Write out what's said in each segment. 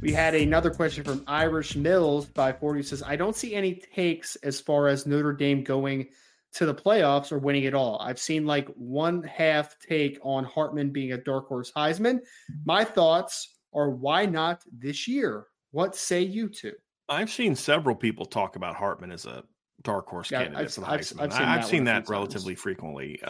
We had another question from Irish Mills by 40. He says, I don't see any takes as far as Notre Dame going to the playoffs or winning it all. I've seen like one half take on Hartman being a dark horse Heisman. My thoughts are, why not this year? What say you two? I've seen several people talk about Hartman as a dark horse candidate for the Heisman. I've seen that relatively frequently.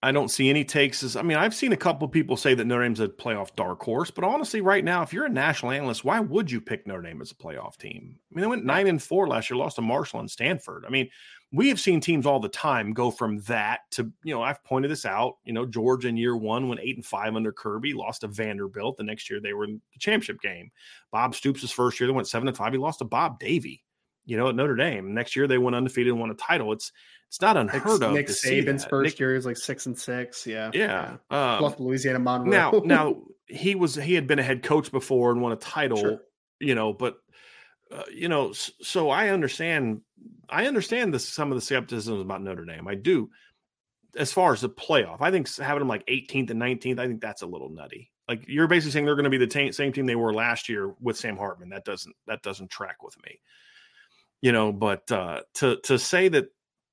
I don't see any takes as, I mean, I've seen a couple of people say that Notre Dame's a playoff dark horse, but honestly, right now, if you're a national analyst, why would you pick Notre Dame as a playoff team? I mean, they went 9-4 last year, lost to Marshall and Stanford. I mean, we have seen teams all the time go from that to, you know, I've pointed this out, you know, Georgia in year one went 8-5 under Kirby, lost to Vanderbilt. The next year they were in the championship game. Bob Stoops' first year, they went 7-5. He lost to Bob Davey, you know, at Notre Dame. Next year they went undefeated and won a title. It's not unheard of. Nick Saban's first year was like 6-6. Yeah. Louisiana Monroe. Now he had been a head coach before and won a title. Sure. You know, but you know, so I understand some of the skepticism about Notre Dame. I do. As far as the playoff, I think having them like 18th and 19th, I think that's a little nutty. Like you're basically saying they're going to be the same team they were last year with Sam Hartman. That doesn't track with me. You know, but to say that,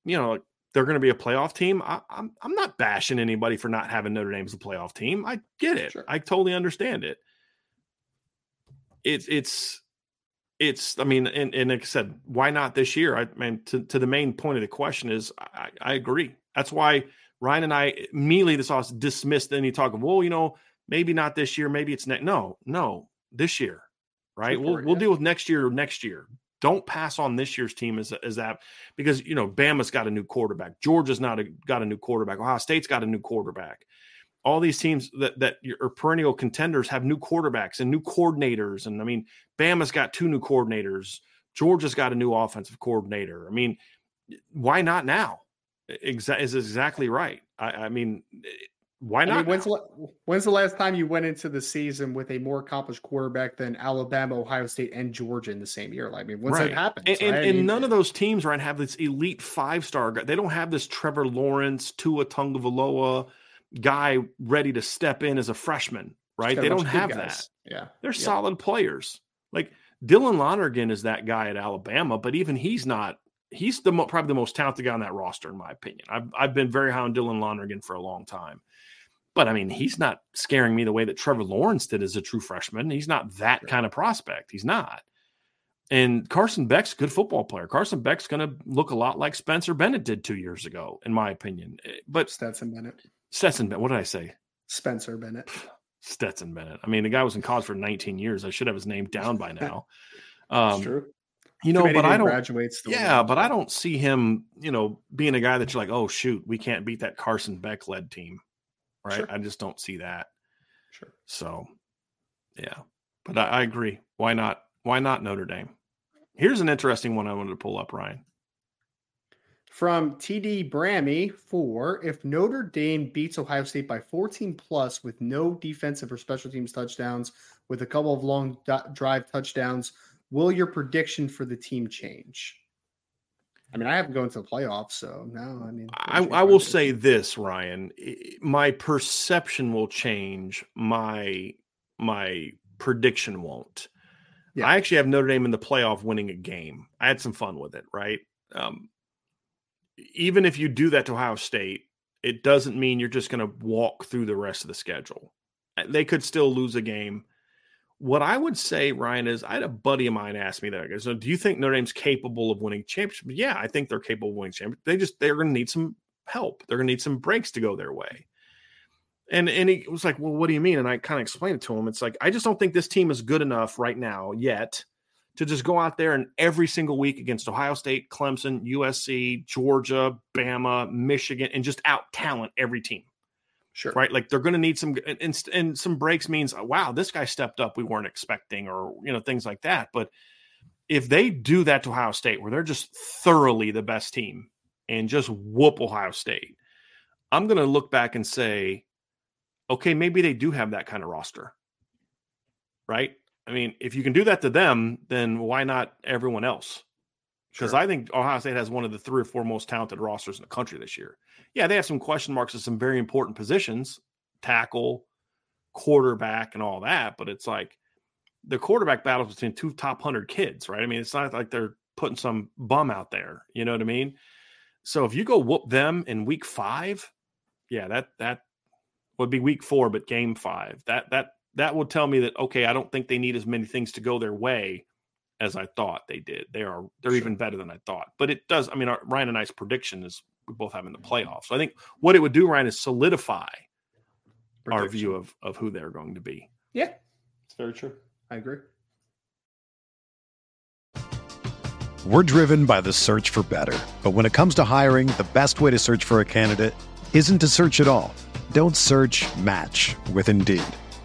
you know, they're going to be a playoff team. I'm not bashing anybody for not having Notre Dame as a playoff team. I get it. Sure. I totally understand it. It's I mean, and like I said, why not this year? I mean, to the main point of the question is, I agree. That's why Ryan and I immediately this offseason dismissed any talk of, well, you know, maybe not this year, maybe it's next. No, this year, right? We'll deal with next year. Don't pass on this year's team as that, because, you know, Bama's got a new quarterback. Georgia's got a new quarterback. Ohio State's got a new quarterback. All these teams that are perennial contenders have new quarterbacks and new coordinators. And, I mean, Bama's got two new coordinators. Georgia's got a new offensive coordinator. I mean, why not now? Is exactly right. I mean, why not? I mean, when's the last time you went into the season with a more accomplished quarterback than Alabama, Ohio State, and Georgia in the same year? Like, I mean, once that happens, and none of those teams, right, have this elite 5-star guy. They don't have this Trevor Lawrence, Tua Tagovailoa guy ready to step in as a freshman, right? They don't have that. Yeah, they're solid players. Like Dylan Lonergan is that guy at Alabama, but even he's not. He's probably the most talented guy on that roster, in my opinion. I've been very high on Dylan Lonergan for a long time. But, I mean, he's not scaring me the way that Trevor Lawrence did as a true freshman. He's not that kind of prospect. He's not. And Carson Beck's a good football player. Carson Beck's going to look a lot like Spencer Bennett did 2 years ago, in my opinion. But Stetson Bennett. What did I say? Spencer Bennett. Stetson Bennett. I mean, the guy was in college for 19 years. I should have his name down by now. That's true. You know, but I don't. Yeah, but I don't see him, you know, being a guy that you're like, oh, shoot, we can't beat that Carson Beck-led team. Right. Sure. I just don't see that. Sure. So, yeah, but I agree. Why not? Why not Notre Dame? Here's an interesting one I wanted to pull up, Ryan. from TD Brammy for, if Notre Dame beats Ohio State by 14+ with no defensive or special teams touchdowns, with a couple of long drive touchdowns, will your prediction for the team change? I mean, I haven't gone to the playoffs, so no. I mean, I will say this, Ryan. My perception will change. My prediction won't. Yeah. I actually have Notre Dame in the playoff winning a game. I had some fun with it, right? Even if you do that to Ohio State, it doesn't mean you're just going to walk through the rest of the schedule. They could still lose a game. What I would say, Ryan, is I had a buddy of mine ask me that. I go, so do you think Notre Dame's capable of winning championships? Yeah, I think they're capable of winning championships. They're going to need some help. They're going to need some breaks to go their way. And he was like, well, what do you mean? And I kind of explained it to him. It's like, I just don't think this team is good enough right now yet to just go out there and every single week against Ohio State, Clemson, USC, Georgia, Bama, Michigan, and just out-talent every team. Sure. Right? Like, they're going to need some – and some breaks means, wow, this guy stepped up we weren't expecting, or, you know, things like that. But if they do that to Ohio State, where they're just thoroughly the best team and just whoop Ohio State, I'm going to look back and say – okay, maybe they do have that kind of roster, right? I mean, if you can do that to them, then why not everyone else? Because sure. I think Ohio State has one of the 3 or 4 most talented rosters in the country this year. Yeah, they have some question marks at some very important positions, tackle, quarterback, and all that, but it's like the quarterback battles between two top 100 kids, right? I mean, it's not like they're putting some bum out there, you know what I mean? So if you go whoop them in week 5, yeah, that would be week 4, but game 5. That would tell me that, okay, I don't think they need as many things to go their way as I thought they did. They're sure. Even better than I thought. But it does. I mean, Ryan and I's prediction is we both have in the playoffs. So I think what it would do, Ryan, is solidify prediction. Our view of who they're going to be. Yeah, it's very true. I agree. We're driven by the search for better, but when it comes to hiring, the best way to search for a candidate isn't to search at all. Don't search, match with Indeed.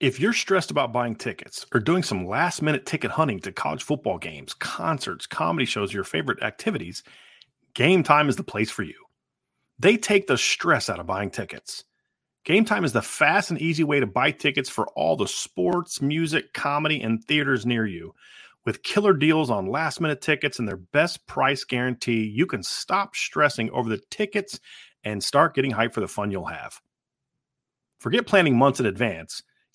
If you're stressed about buying tickets or doing some last-minute ticket hunting to college football games, concerts, comedy shows, your favorite activities, Game Time is the place for you. They take the stress out of buying tickets. Game Time is the fast and easy way to buy tickets for all the sports, music, comedy, and theaters near you. With killer deals on last-minute tickets and their best price guarantee, you can stop stressing over the tickets and start getting hyped for the fun you'll have. Forget planning months in advance.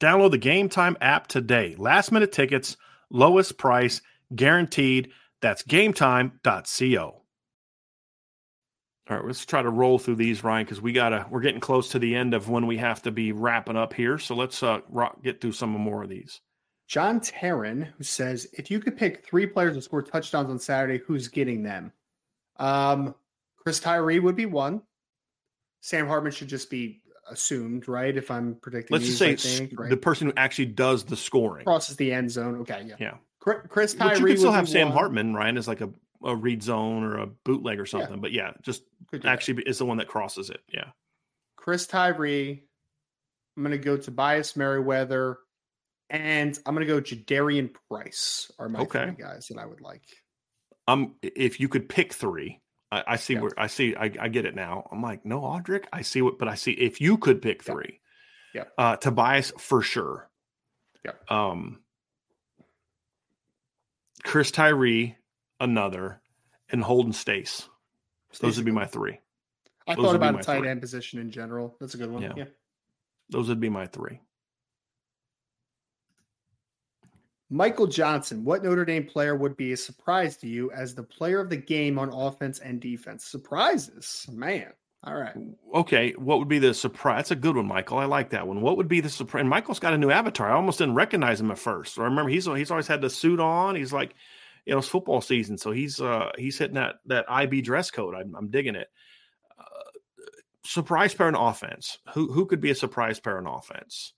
Download the Game Time app today. Last-minute tickets, lowest price, guaranteed. That's gametime.co. All right, let's try to roll through these, Ryan, because we're getting close to the end of when we have to be wrapping up here. So let's get through some more of these. John Tarrin, who says, if you could pick three players to score touchdowns on Saturday, who's getting them? Chris Tyree would be one. Sam Hartman should just be assumed, right? If I'm predicting, the person who actually does the scoring crosses the end zone. Okay, yeah. Chris Tyree. But you could still have Sam Hartman, Ryan, as like a read zone or a bootleg or something. Yeah. But yeah, just actually is the one that crosses it. Yeah. Chris Tyree. I'm going to go Tobias Merriweather, and I'm going to go Jadarian Price are my three guys that I would like. If you could pick three, I see where I see. I get it now. I'm like, no, Audric. I see what, but I see if you could pick three. Yeah. Tobias for sure. Yeah. Chris Tyree, another, and Holden Stace. Those would be my three. I thought about a tight end position in general. That's a good one. Yeah. Those would be my three. Michael Johnson, what Notre Dame player would be a surprise to you as the player of the game on offense and defense? Surprises, man. All right. Okay. What would be the surprise? That's a good one, Michael. I like that one. What would be the surprise? And Michael's got a new avatar. I almost didn't recognize him at first. I remember he's always had the suit on. He's like, you know, it's football season, so he's hitting that IB dress code. I'm digging it. Surprise pair in offense. Who could be a surprise pair in offense?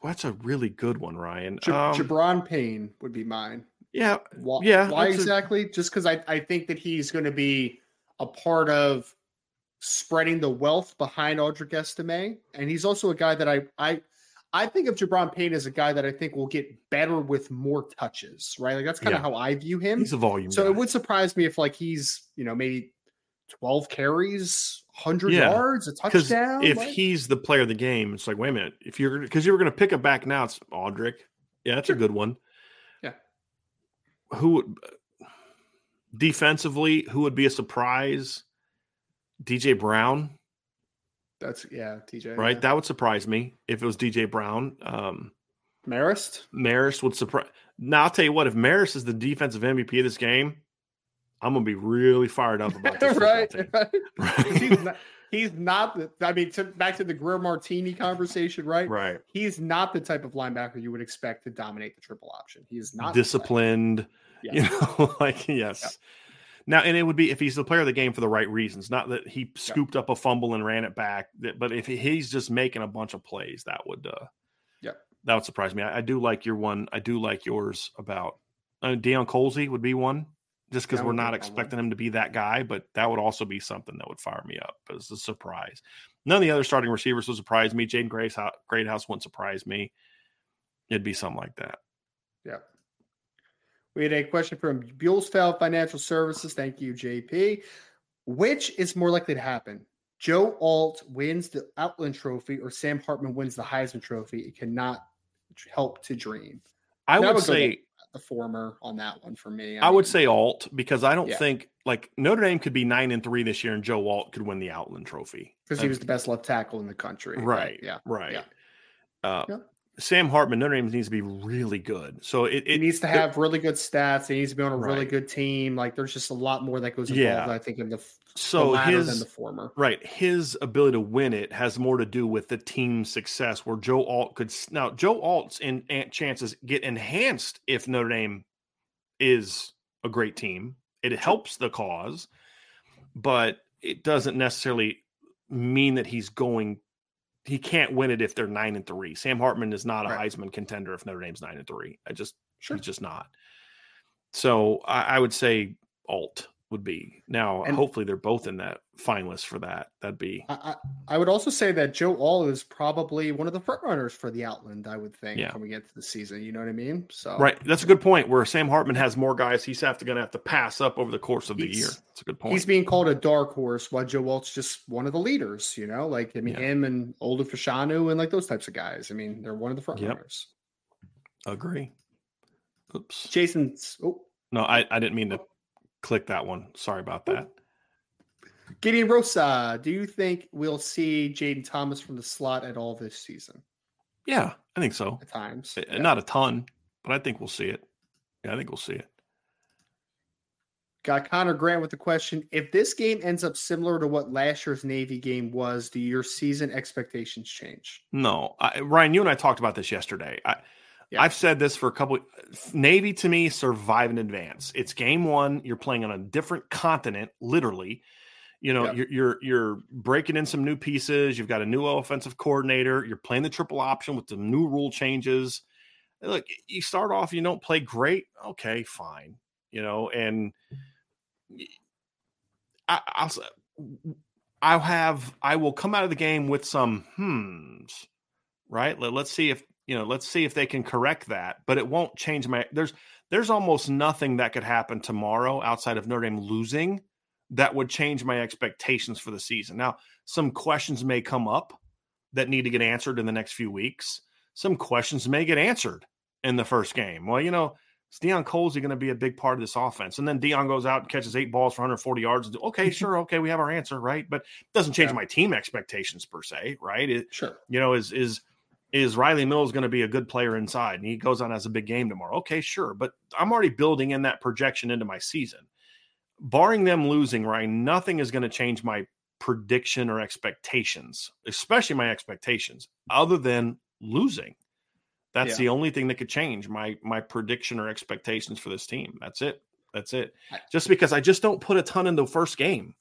Well, that's a really good one, Ryan. Jabron Payne would be mine. Yeah. Why exactly? Just because I think that he's going to be a part of spreading the wealth behind Audric Estime. And he's also a guy that I think of Jabron Payne as a guy that I think will get better with more touches, right? Like that's kind of how I view him. He's a volume guy. It would surprise me if like he's, you know, maybe 12 carries, 100 yards, a touchdown. If he's the player of the game, it's like, wait a minute. Because you were going to pick it back now, it's Audric. Yeah, that's a good one. Yeah. Defensively, who would be a surprise? DJ Brown. That's, DJ. Right? Yeah. That would surprise me if it was DJ Brown. Marist would surprise. Now, I'll tell you what, if Marist is the defensive MVP of this game, I'm going to be really fired up about this. Right. He's not I mean, back to the Greer Martini conversation, right? Right. He's not the type of linebacker you would expect to dominate the triple option. He is not disciplined, yes. Now, and it would be if he's the player of the game for the right reasons, not that he scooped up a fumble and ran it back, but if he's just making a bunch of plays, that would surprise me. I do like your one. I do like yours about Deion Colzey would be one. Just because we're not expecting him to be that guy, but that would also be something that would fire me up as a surprise. None of the other starting receivers would surprise me. Jaden Greathouse wouldn't surprise me. It'd be something like that. Yeah. We had a question from Buellsfeld Financial Services. Thank you, JP. Which is more likely to happen? Joe Alt wins the Outland Trophy or Sam Hartman wins the Heisman Trophy? It cannot help to dream. I would say the former on that one for me. I would say Alt because I don't think like Notre Dame could be 9-3 this year and Joe Alt could win the Outland Trophy because he was the best left tackle in the country. Right. Yeah. Right. Yeah. Sam Hartman, Notre Dame needs to be really good. So it needs to have really good stats. It needs to be on a really good team. Like there's just a lot more that goes involved. I think in the latter than the former. Right. His ability to win it has more to do with the team's success. Where Joe Alt could now Joe Alt's and chances get enhanced if Notre Dame is a great team. It helps the cause, but it doesn't necessarily mean that he's going. He can't win it if they're 9-3. Sam Hartman is not a Heisman contender if Notre Dame's 9-3. He's just not. So I would say Alt would be now. And hopefully they're both in that finalist for that. That'd be. I would also say that Joe Alt is probably one of the front runners for the Outland. I would think when we get to the season, you know what I mean. So that's a good point. Where Sam Hartman has more guys, he's going to have to pass up over the course of the year. That's a good point. He's being called a dark horse, while Joe Alt's just one of the leaders. You know, like him and Older Fashanu and like those types of guys. I mean, they're one of the front runners. Agree. Oops, Jason's. Oh no, I didn't mean to. Click that one. Sorry about that. Gideon Rosa, do you think we'll see Jaden Thomas from the slot at all this season? Yeah, I think so. At times. Not a ton, but I think we'll see it. Yeah, I think we'll see it. Got Connor Grant with the question. If this game ends up similar to what last year's Navy game was, do your season expectations change? No. Ryan, you and I talked about this yesterday. I've said this for a couple – Navy, to me, survive in advance. It's game one. You're playing on a different continent, literally. You know, you're breaking in some new pieces. You've got a new offensive coordinator. You're playing the triple option with the new rule changes. Look, you start off, you don't play great. Okay, fine. You know, and I will come out of the game with some right? Let's see if, you know, let's see if they can correct that, but it won't change my, there's almost nothing that could happen tomorrow outside of Notre Dame losing that would change my expectations for the season. Now, some questions may come up that need to get answered in the next few weeks. Some questions may get answered in the first game. Well, you know, is Deion Colzey going to be a big part of this offense? And then Deion goes out and catches 8 balls for 140 yards. And okay, sure, okay, we have our answer, right? But it doesn't change my team expectations per se, right? You know, is Riley Mills going to be a good player inside? And he goes on as a big game tomorrow. Okay, sure, but I'm already building in that projection into my season. Barring them losing, right, nothing is going to change my prediction or expectations, especially my expectations, other than losing. That's the only thing that could change my prediction or expectations for this team. That's it. Just because I just don't put a ton in the first game.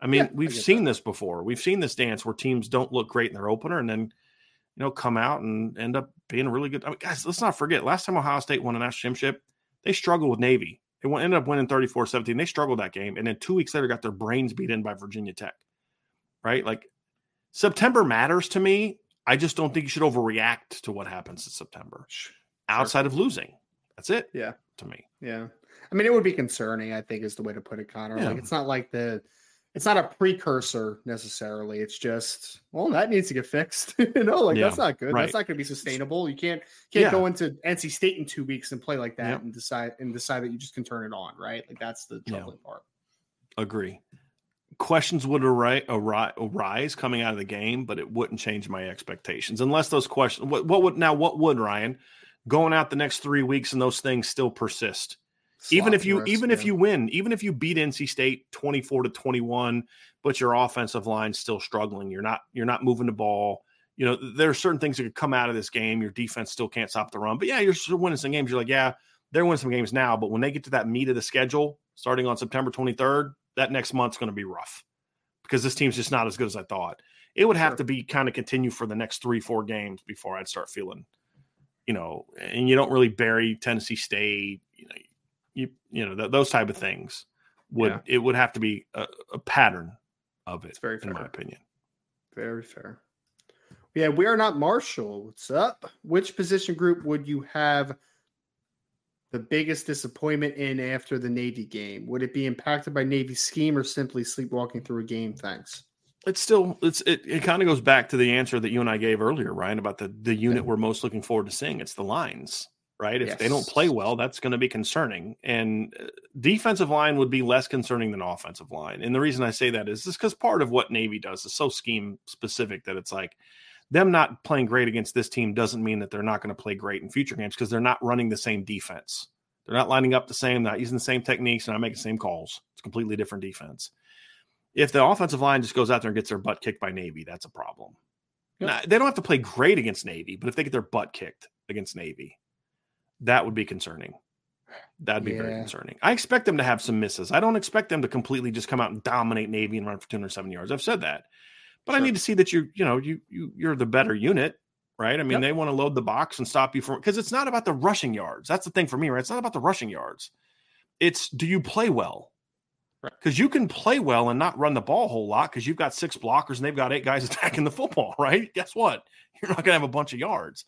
I mean, we've seen this before. We've seen this dance where teams don't look great in their opener and then, you know, come out and end up being really good. I mean, guys, let's not forget, last time Ohio State won a national championship, they struggled with Navy. They ended up winning 34-17. They struggled that game. And then 2 weeks later got their brains beat in by Virginia Tech. Right? Like, September matters to me. I just don't think you should overreact to what happens in September outside of losing. That's it. Yeah. To me. Yeah. I mean, it would be concerning, I think, is the way to put it, Connor. Yeah. Like, it's not like it's not a precursor necessarily. It's just, well, that needs to get fixed. You know, like that's not good. Right. That's not going to be sustainable. You can't go into NC State in 2 weeks and play like that and decide that you just can turn it on. Right. Like that's the troubling part. Agree. Questions would arise coming out of the game, but it wouldn't change my expectations unless those questions. What would Ryan going out the next 3 weeks and those things still persist? Even if you win, even if you beat NC State 24-21, but your offensive line's still struggling, you're not moving the ball. You know, there are certain things that could come out of this game. Your defense still can't stop the run, but yeah, you're still winning some games. You're like, yeah, they're winning some games now, but when they get to that meat of the schedule starting on September 23rd. That next month's going to be rough because this team's just not as good as I thought. It would have to be kind of continue for the next 3-4 games before I'd start feeling, you know, and you don't really bury Tennessee State, you know, those type of things it would have to be a pattern of it. It's very fair. In my opinion. Very fair. Yeah. We are not Marshall. What's up? Which position group would you have the biggest disappointment in after the Navy game? Would it be impacted by Navy scheme or simply sleepwalking through a game? Thanks. It kind of goes back to the answer that you and I gave earlier, Ryan, about the unit we're most looking forward to seeing. It's the lines, right? If they don't play well, that's going to be concerning. And defensive line would be less concerning than offensive line. And the reason I say that is just because part of what Navy does is so scheme specific that it's like, them not playing great against this team doesn't mean that they're not going to play great in future games because they're not running the same defense. They're not lining up the same, not using the same techniques, and not making the same calls. It's a completely different defense. If the offensive line just goes out there and gets their butt kicked by Navy, that's a problem. Yep. Now, they don't have to play great against Navy, but if they get their butt kicked against Navy, that would be concerning. That'd be very concerning. I expect them to have some misses. I don't expect them to completely just come out and dominate Navy and run for 207 yards. I've said that. But I need to see that you're the better unit, right? I mean, they want to load the box and stop you from because it's not about the rushing yards. That's the thing for me, right? It's not about the rushing yards. It's do you play well? Because you can play well and not run the ball a whole lot because you've got 6 blockers and they've got 8 guys attacking the football, right? Guess what? You're not going to have a bunch of yards.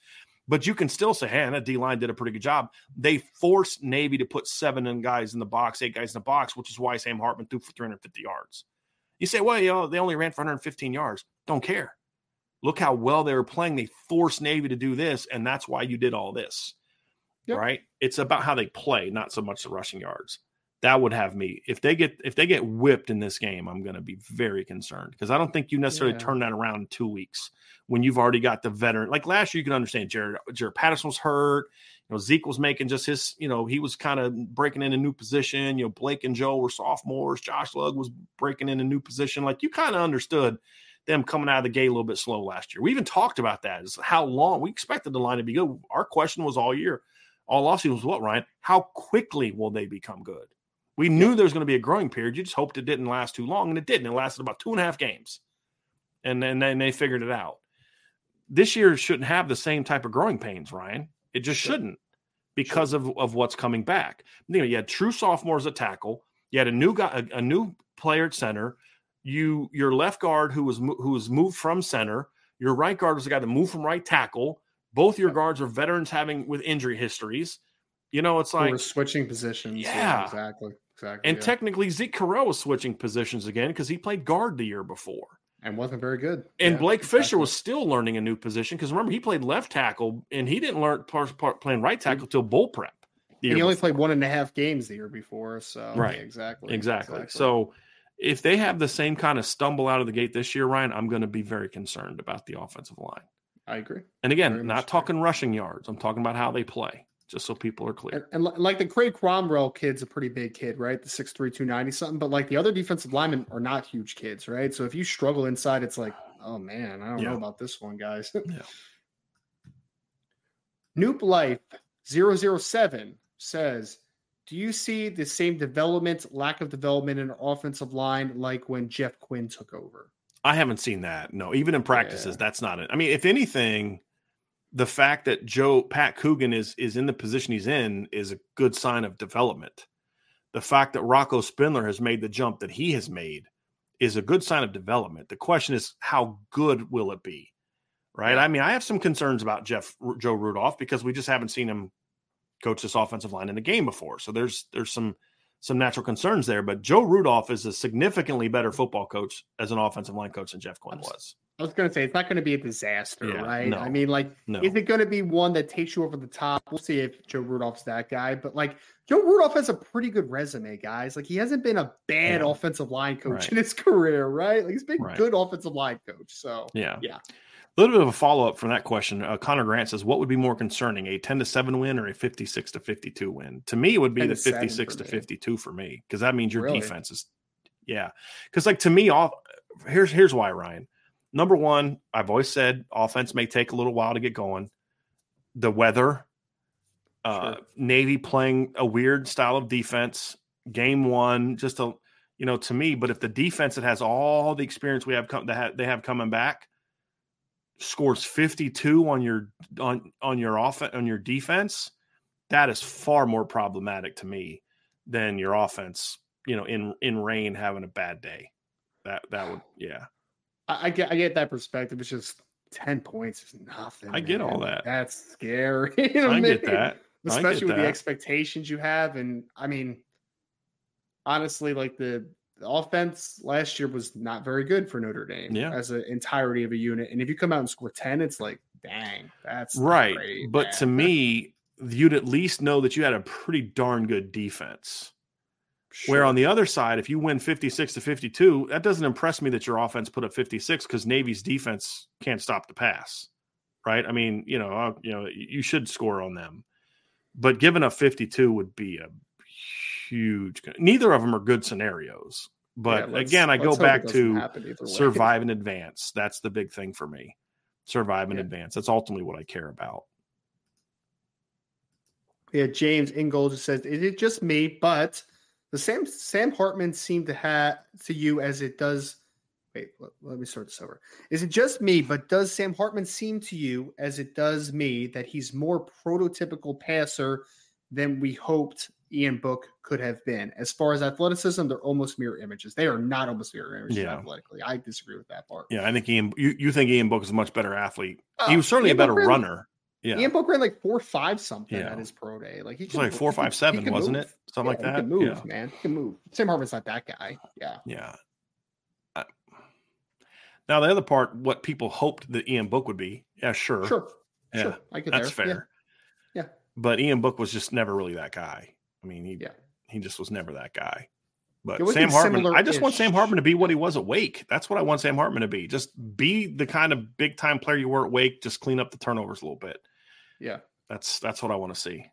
But you can still say, hey, that D-line did a pretty good job. They forced Navy to put 7 guys in the box, 8 guys in the box, which is why Sam Hartman threw for 350 yards. You say, well, you know, they only ran for 115 yards. Don't care. Look how well they were playing. They forced Navy to do this, and that's why you did all this, right? It's about how they play, not so much the rushing yards. That would have me. If they get whipped in this game, I'm going to be very concerned because I don't think you necessarily turn that around in 2 weeks when you've already got the veteran. Like last year, you can understand Jared Patterson was hurt. You know, Zeke was making just his, you know, he was kind of breaking in a new position. You know, Blake and Joe were sophomores. Josh Lugg was breaking in a new position. Like, you kind of understood them coming out of the gate a little bit slow last year. We even talked about that, is how long we expected the line to be good. Our question was all year, all offseason was what, Ryan? How quickly will they become good? We knew there was going to be a growing period. You just hoped it didn't last too long, and it didn't. It lasted about 2.5 games, and then they figured it out. This year shouldn't have the same type of growing pains, Ryan. It just shouldn't, because of what's coming back. You know, you had true sophomores at tackle. You had a new guy, a new player at center. Your left guard who was moved from center. Your right guard was the guy that moved from right tackle. Both your guards are veterans with injury histories. You know, it's like we're switching positions. Yeah, exactly. And technically, Zeke Correll was switching positions again because he played guard the year before and wasn't very good. And Blake Fisher was still learning a new position, because remember, he played left tackle and he didn't learn playing right tackle till bowl prep. He only played 1.5 games the year before. So right, yeah, exactly. So if they have the same kind of stumble out of the gate this year, Ryan, I'm going to be very concerned about the offensive line. I agree. And again, not talking rushing yards. I'm talking about how they play, just so people are clear. And like the Craig Cromwell kid's a pretty big kid, right? The 6'3", 290 something. But like the other defensive linemen are not huge kids, right? So if you struggle inside, it's like, oh man, I don't know about this one, guys. Noop Life 007 says, do you see the same lack of development in an offensive line like when Jeff Quinn took over? I haven't seen that. No, even in practices, that's not it. I mean, if anything, the fact that Pat Coogan is in the position he's in is a good sign of development. The fact that Rocco Spindler has made the jump that he has made is a good sign of development. The question is, how good will it be? Right. I mean, I have some concerns about Joe Rudolph, because we just haven't seen him coach this offensive line in a game before. So there's some natural concerns there, but Joe Rudolph is a significantly better football coach as an offensive line coach than Jeff Quinn was. I was going to say, it's not going to be a disaster, right? No, I mean, is it going to be one that takes you over the top? We'll see if Joe Rudolph's that guy, but like Joe Rudolph has a pretty good resume, guys. Like, he hasn't been a bad offensive line coach in his career, right? Like, he's been a good offensive line coach. So yeah. A little bit of a follow-up from that question. Connor Grant says, what would be more concerning, a 10-7 win or a 56-52 win? To me, it would be the 56-52 for me, because that means your defense is – Because, like, to me, here's why, Ryan. Number one, I've always said offense may take a little while to get going. The weather, Navy playing a weird style of defense, game one, just a – you know, to me, but if the defense that has all the experience we have they have coming back, scores 52 on your defense, that is far more problematic to me than your offense, you know, in rain having a bad day. That would I get that perspective. It's just 10 points is nothing. I get all that. That's scary. You know, I get that. Especially with the expectations you have. And I mean, honestly, like the offense last year was not very good for Notre Dame as an entirety of a unit. And if you come out and score 10, it's like, dang, that's right. Great, but to me, you'd at least know that you had a pretty darn good defense. Sure. Where on the other side, if you win 56-52, that doesn't impress me that your offense put up 56, because Navy's defense can't stop the pass. Right. I mean, you know, you should score on them, but giving up 52 would be a huge. Neither of them are good scenarios, but again, I go back to survive in advance. That's the big thing for me. Survive in advance. That's ultimately what I care about. Yeah, James Ingold just says, "Is it just me?" But the Sam Hartman seemed to have to you as it does. Wait, let me start this over. Is it just me? But does Sam Hartman seem to you as it does me that he's more prototypical passer than we hoped Ian Book could have been? As far as athleticism, they're almost mirror images. They are not almost mirror images athletically. I disagree with that part. Yeah, I think you think Ian Book is a much better athlete. He was certainly a better runner. Yeah, Ian Book ran like 4.5 something at his pro day. Like, he was like 4.57, wasn't it? Something like that. He can move, man. He can move. Sam Hartman's not that guy. Yeah. Now the other part, what people hoped that Ian Book would be. Yeah, sure. I get that's fair. Yeah. But Ian Book was just never really that guy. I mean, he just was never that guy. But Sam Hartman, I just want Sam Hartman to be what he was at Wake. That's what I want Sam Hartman to be. Just be the kind of big-time player you were at Wake. Just clean up the turnovers a little bit. Yeah. That's what I want to see.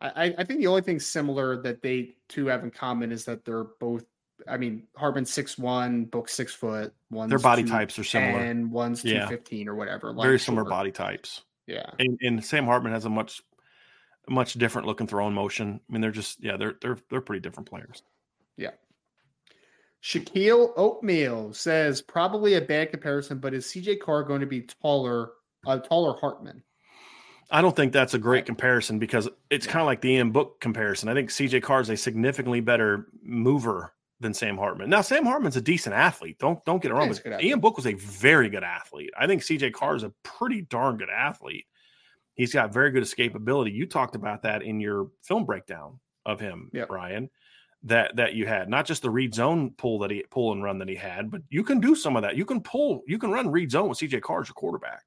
I think the only thing similar that they two have in common is that they're both, I mean, Hartman's 6'1", Book's 6 foot. Their body types are similar. And one's 215 or whatever. Very similar body types. Yeah. And Sam Hartman has a much different looking throwing motion. I mean, they're just, they're pretty different players. Yeah. Shaquille Oatmeal says, probably a bad comparison, but is CJ Carr going to be taller Hartman? I don't think that's a great comparison because it's kind of like the Ian Book comparison. I think CJ Carr is a significantly better mover than Sam Hartman. Now, Sam Hartman's a decent athlete. Don't get it wrong. Ian Book was a very good athlete. I think CJ Carr is a pretty darn good athlete. He's got very good escapability. You talked about that in your film breakdown of him, Ryan, that you had. Not just the read zone pull and run that he had, but you can do some of that. You can run read zone with CJ Carr as your quarterback.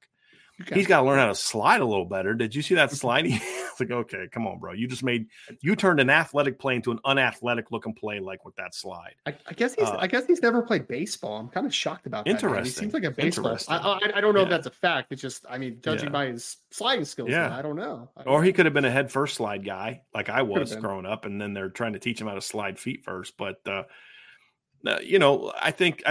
He's got to learn how to slide a little better. Did you see that slide? It's like, okay, come on, bro. You turned an athletic play into an unathletic looking play, like with that slide. I guess he's never played baseball. I'm kind of shocked about that. Interesting. He seems like a baseball. I don't know if that's a fact. It's just, I mean, judging by his sliding skills, I don't know. Or he could have been a head first slide guy, like I was growing up, and then they're trying to teach him how to slide feet first. But I think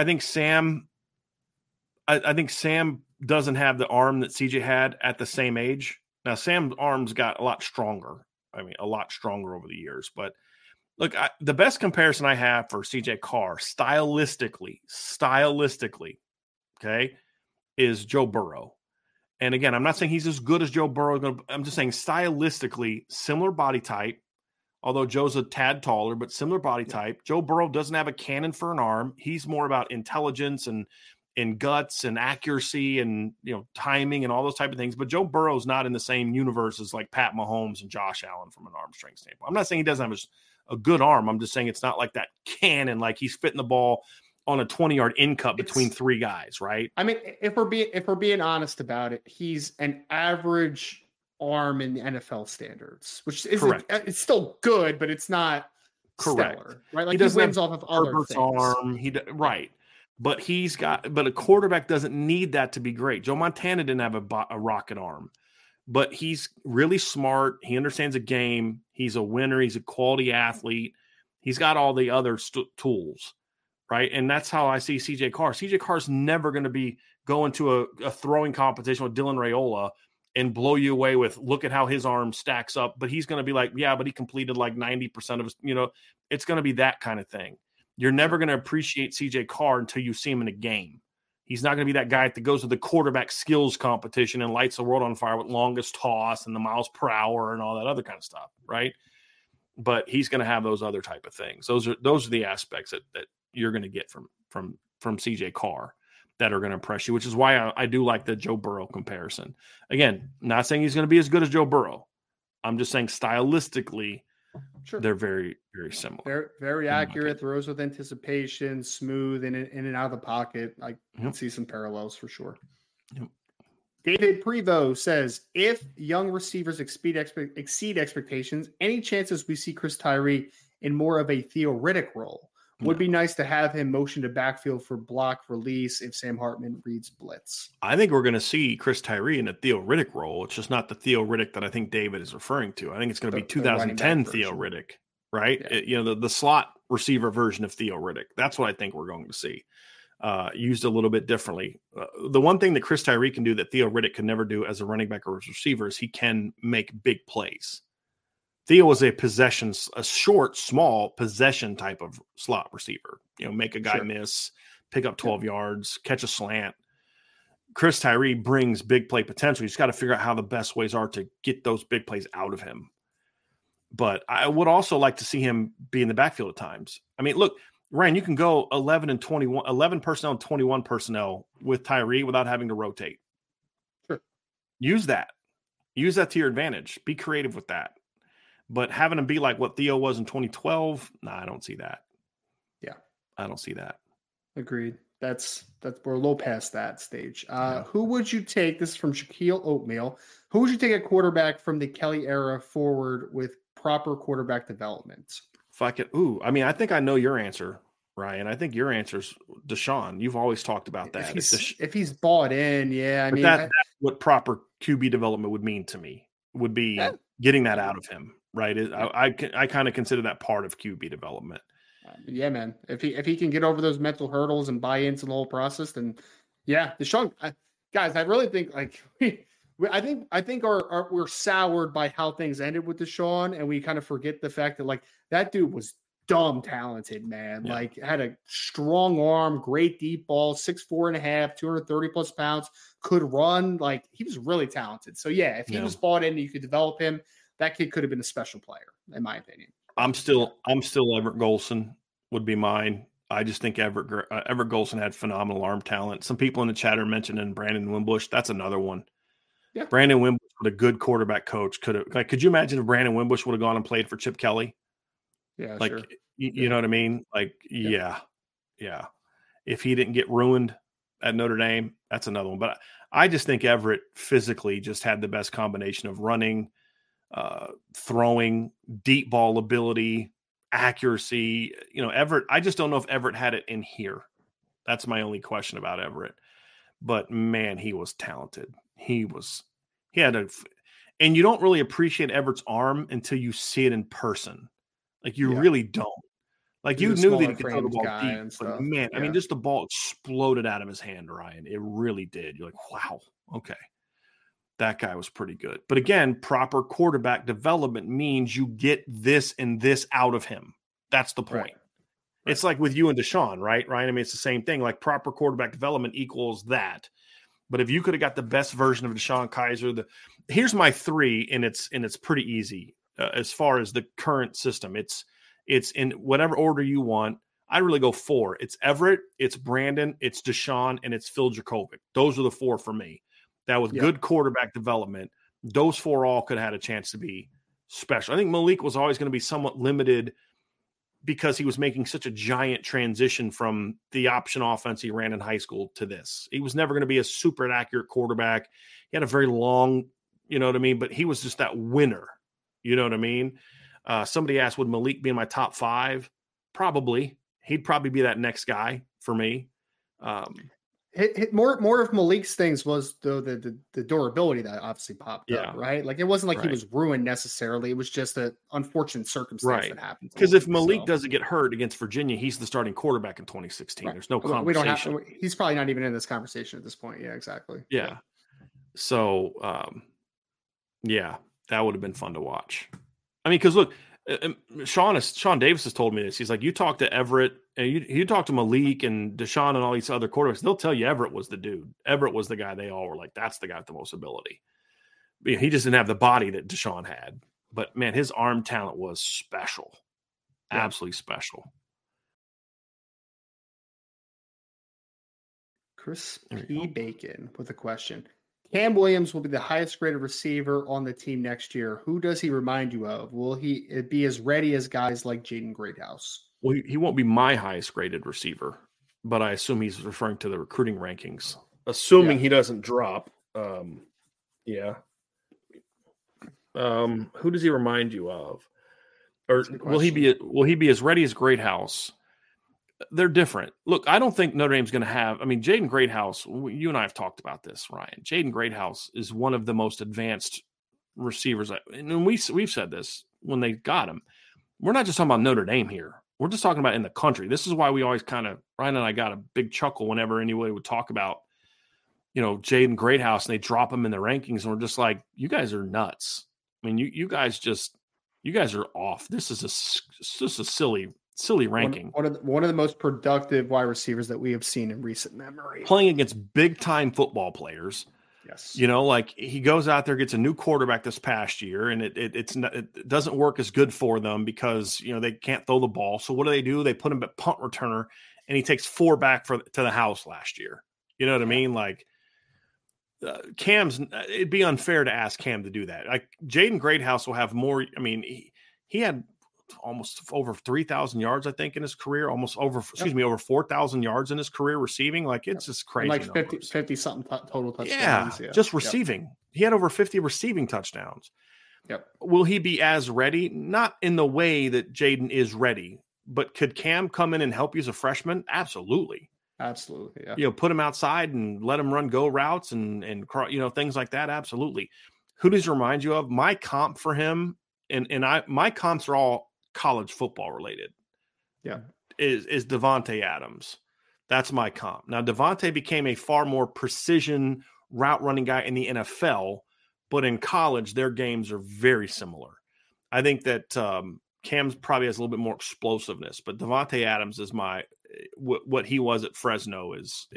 Sam doesn't have the arm that CJ had at the same age. Now, Sam's arm's got a lot stronger. I mean, a lot stronger over the years. But look, the best comparison I have for CJ Carr stylistically, okay, is Joe Burrow. And again, I'm not saying he's as good as Joe Burrow. I'm just saying stylistically, similar body type, although Joe's a tad taller, but similar body type. Joe Burrow doesn't have a cannon for an arm. He's more about intelligence and guts and accuracy and, timing and all those type of things. But Joe Burrow's not in the same universe as like Pat Mahomes and Josh Allen from an arm strength standpoint. I'm not saying he doesn't have a good arm. I'm just saying it's not like that cannon, like he's fitting the ball on a 20-yard in cut between three guys, right? I mean, if we're being honest about it, he's an average arm in the NFL standards, which is it's still good, but it's not stellar, right? Like he wins off of other things. Arm, right. But a quarterback doesn't need that to be great. Joe Montana didn't have a rocket arm, but he's really smart. He understands the game. He's a winner. He's a quality athlete. He's got all the other tools, right? And that's how I see CJ Carr. CJ Carr's never going to be going to a throwing competition with Dylan Raiola and blow you away with, look at how his arm stacks up. But he's going to be like, yeah, but he completed like 90% of his, it's going to be that kind of thing. You're never going to appreciate CJ Carr until you see him in a game. He's not going to be that guy that goes to the quarterback skills competition and lights the world on fire with longest toss and the miles per hour and all that other kind of stuff, right? But he's going to have those other type of things. Those are the aspects that you're going to get from CJ Carr that are going to impress you, which is why I do like the Joe Burrow comparison. Again, not saying he's going to be as good as Joe Burrow. I'm just saying stylistically, sure, they're very, very similar. They're very accurate, throws with anticipation, smooth in and out of the pocket. I can see some parallels for sure. Yep. David Prevo says, if young receivers exceed expectations, any chances we see Chris Tyree in more of a theoretic role? Would be nice to have him motion to backfield for block release if Sam Hartman reads blitz. I think we're going to see Chris Tyree in a theoretic role. It's just not the theoretic that I think David is referring to. I think it's going to be 2010 theoretic, right? Yeah. The slot receiver version of theoretic. That's what I think we're going to see used a little bit differently. The one thing that Chris Tyree can do that theoretic could never do as a running back or as a receiver is he can make big plays. Theo is a short, small possession type of slot receiver. Make a guy miss, pick up 12 yards, catch a slant. Chris Tyree brings big play potential. You just got to figure out how the best ways are to get those big plays out of him. But I would also like to see him be in the backfield at times. I mean, look, Ryan, you can go 11 personnel and 21 personnel with Tyree without having to rotate. Sure. Use that to your advantage. Be creative with that. But having him be like what Theo was in 2012, I don't see that. Yeah. I don't see that. Agreed. We're a little past that stage. Who would you take? This is from Shaquille Oatmeal. Who would you take a quarterback from the Kelly era forward with proper quarterback development? If I could, I think I know your answer, Ryan. I think your answer's Deshaun. You've always talked about that. If he's bought in, I mean, that's what proper QB development would mean to me. would be getting that out of him, right? I kind of consider that part of QB development. Yeah, man. If he can get over those mental hurdles and buy into the whole process, then yeah, guys, I really think we're soured by how things ended with Deshaun, and we kind of forget the fact that like that dude was dumb talented, man. Yeah. Like had a strong arm, great deep ball, 6'4" and a half, 230 plus pounds, could run. Like he was really talented. So yeah, if he was bought in and you could develop him, that kid could have been a special player, in my opinion. I'm still Everett Golson would be mine. I just think Everett Golson had phenomenal arm talent. Some people in the chat are mentioning Brandon Wimbush. That's another one. Yeah. Brandon Wimbush with a good quarterback coach could you imagine if Brandon Wimbush would have gone and played for Chip Kelly? Yeah. Like, sure. You know what I mean? Like, yeah. If he didn't get ruined at Notre Dame, that's another one. But I just think Everett physically just had the best combination of running, throwing, deep ball ability, accuracy. You know, Everett, I just don't know if Everett had it in here. That's my only question about Everett. But man, he was talented. And you don't really appreciate Everett's arm until you see it in person. Like you really don't. Like you knew that he could throw the ball deep, but man, I mean, just the ball exploded out of his hand, Ryan. It really did. You're like, wow, okay. That guy was pretty good. But again, proper quarterback development means you get this and this out of him. That's the point. Right. It's like with you and Deshaun, right, Ryan? I mean, it's the same thing. Like proper quarterback development equals that. But if you could have got the best version of Deshaun Kaiser, here's my three, and it's pretty easy as far as the current system. It's in whatever order you want. I really go four. It's Everett, it's Brandon, it's Deshaun, and it's Phil Dracovic. Those are the four for me. That was good quarterback development. Those four all could have had a chance to be special. I think Malik was always going to be somewhat limited because he was making such a giant transition from the option offense he ran in high school to this. He was never going to be a super accurate quarterback. He had a very long, you know what I mean? But he was just that winner. You know what I mean? Somebody asked, would Malik be in my top five? Probably. He'd probably be that next guy for me. More of Malik's things was the durability that obviously popped up, right? Like it wasn't like he was ruined necessarily. It was just an unfortunate circumstance that happened. Because if Malik doesn't get hurt against Virginia, he's the starting quarterback in 2016. There's no conversation. He's probably not even in this conversation at this point. Yeah, exactly. Yeah. So, that would have been fun to watch. I mean, because look, Sean Davis has told me this. He's like, you talk to Everett and you talk to Malik and Deshaun and all these other quarterbacks, they'll tell you Everett was the dude. Everett was the guy they all were like, that's the guy with the most ability. But he just didn't have the body that Deshaun had. But, man, his arm talent was special, absolutely special. Chris P. Bacon with a question. Cam Williams will be the highest graded receiver on the team next year. Who does he remind you of? Will he be as ready as guys like Jaden Greathouse? Well, he won't be my highest graded receiver, but I assume he's referring to the recruiting rankings. Assuming he doesn't drop. Who does he remind you of? Or will he be as ready as Greathouse? They're different. Look, I don't think Notre Dame's going to have – I mean, Jaden Greathouse, you and I have talked about this, Ryan. Jaden Greathouse is one of the most advanced receivers. And we've said this when they got him. We're not just talking about Notre Dame here. We're just talking about in the country. This is why we always kind of – Ryan and I got a big chuckle whenever anybody would talk about, you know, Jaden Greathouse, and they drop him in the rankings, and we're just like, you guys are nuts. I mean, you guys are off. This is a silly ranking. One of the most productive wide receivers that we have seen in recent memory. Playing against big-time football players. Yes. You know, like he goes out there, gets a new quarterback this past year, and it doesn't work as good for them because, you know, they can't throw the ball. So what do? They put him at punt returner, and he takes four back to the house last year. You know what I mean? Like it'd be unfair to ask Cam to do that. Like Jaden Greathouse will have more. I mean, he had almost over 3,000 yards, I think, in his career, over 4,000 yards in his career receiving. Like it's just crazy. And like 50 something total touchdowns. Yeah. Just receiving. He had over 50 receiving touchdowns. Yep. Will he be as ready? Not in the way that Jaden is ready, but could Cam come in and help you as a freshman? Absolutely. Absolutely. Yeah. You know, put him outside and let him run go routes and you know, things like that. Absolutely. Who does he remind you of? My comp for him, and my comps are all college football related. Yeah, is Devontae Adams. That's my comp. Now, Devontae became a far more precision route running guy in the NFL, but in college, their games are very similar. I think that Cam's probably has a little bit more explosiveness, but Devontae Adams is my what he was at Fresno is